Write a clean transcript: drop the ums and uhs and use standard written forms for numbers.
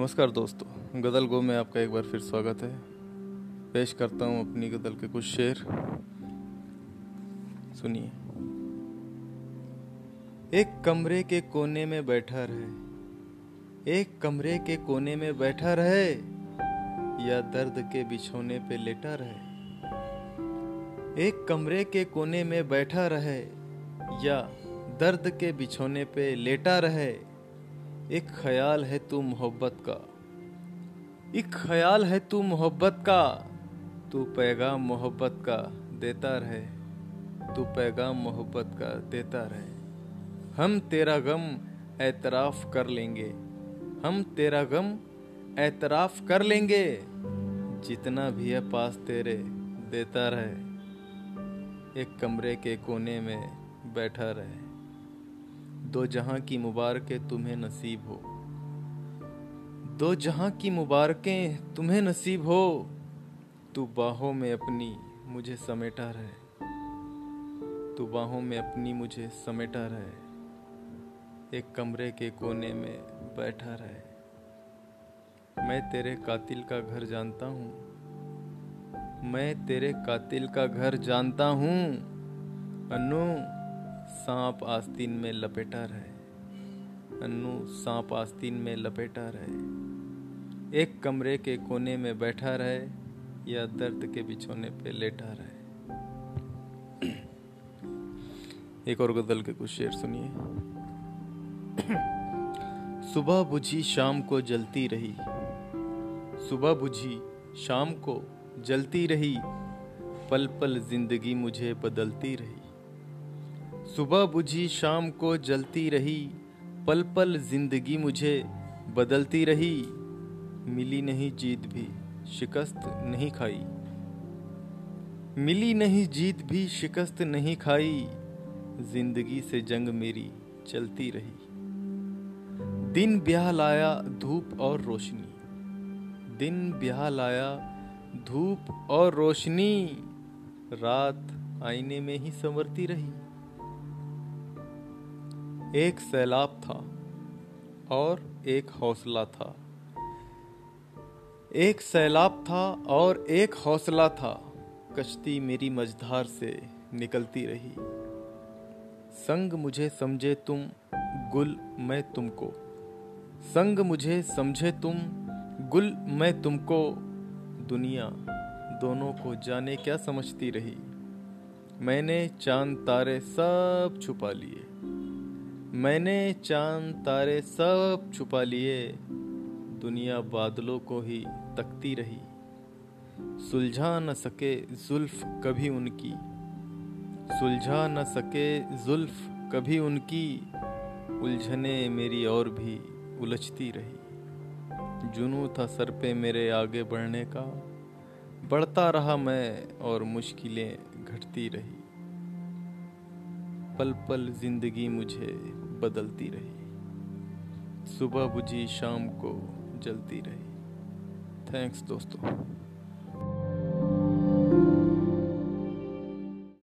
नमस्कार दोस्तों, गज़ल गो में आपका एक बार फिर स्वागत है। पेश करता हूँ अपनी गज़ल के कुछ शेर, सुनिए। एक कमरे के कोने में बैठा रहे, एक कमरे के कोने में बैठा रहे, या दर्द के बिछोने पे लेटा रहे। एक कमरे के कोने में बैठा रहे, या दर्द के बिछोने पे लेटा रहे, एक ख्याल है तू मोहब्बत का, एक ख्याल है तू मोहब्बत का, तू पैगाम मोहब्बत का देता रहे, तू पैगाम मोहब्बत का देता रहे। हम तेरा गम ऐतराफ़ कर लेंगे, हम तेरा गम ऐतराफ़ कर लेंगे, जितना भी है पास तेरे देता रहे। एक कमरे के कोने में बैठा रहे। दो जहां की मुबारकें तुम्हें नसीब हो, दो जहां की मुबारकें तुम्हें नसीब हो, तू बाहों में अपनी मुझे समेटा रहे, तू बाहों में अपनी मुझे समेटा रहे। एक कमरे के कोने में बैठा रहे। मैं तेरे कातिल का घर जानता हूँ, मैं तेरे कातिल का घर जानता हूँ, अनु सांप आस्तीन में लपेटा रहे, अन्नू सांप आस्तीन में लपेटा रहे। एक कमरे के कोने में बैठा रहे, या दर्द के बिछोने पे लेटा रहे। एक और गजल के कुछ शेर सुनिए। सुबह बुझी शाम को जलती रही, सुबह बुझी शाम को जलती रही, पल पल जिंदगी मुझे बदलती रही। सुबह बुझी शाम को जलती रही, पल पल जिंदगी मुझे बदलती रही, मिली नहीं जीत भी शिकस्त नहीं खाई, मिली नहीं जीत भी शिकस्त नहीं खाई, जिंदगी से जंग मेरी चलती रही। दिन ब्याह लाया धूप और रोशनी, दिन ब्याह लाया धूप और रोशनी, रात आईने में ही संवरती रही। एक सैलाब था और एक हौसला था, एक सैलाब था और एक हौसला था, कश्ती मेरी मझधार से निकलती रही। संग मुझे समझे तुम गुल मैं तुमको, संग मुझे समझे तुम गुल मैं तुमको, दुनिया दोनों को जाने क्या समझती रही। मैंने चांद तारे सब छुपा लिए, मैंने चांद तारे सब छुपा लिए, दुनिया बादलों को ही तकती रही। सुलझा न सके जुल्फ कभी उनकी, सुलझा न सके जुल्फ कभी उनकी, उलझने मेरी और भी उलझती रही। जुनू था सर पे मेरे आगे बढ़ने का, बढ़ता रहा मैं और मुश्किलें घटती रही। पल पल जिंदगी मुझे बदलती रही, सुबह बुझी शाम को जलती रही। थैंक्स दोस्तों।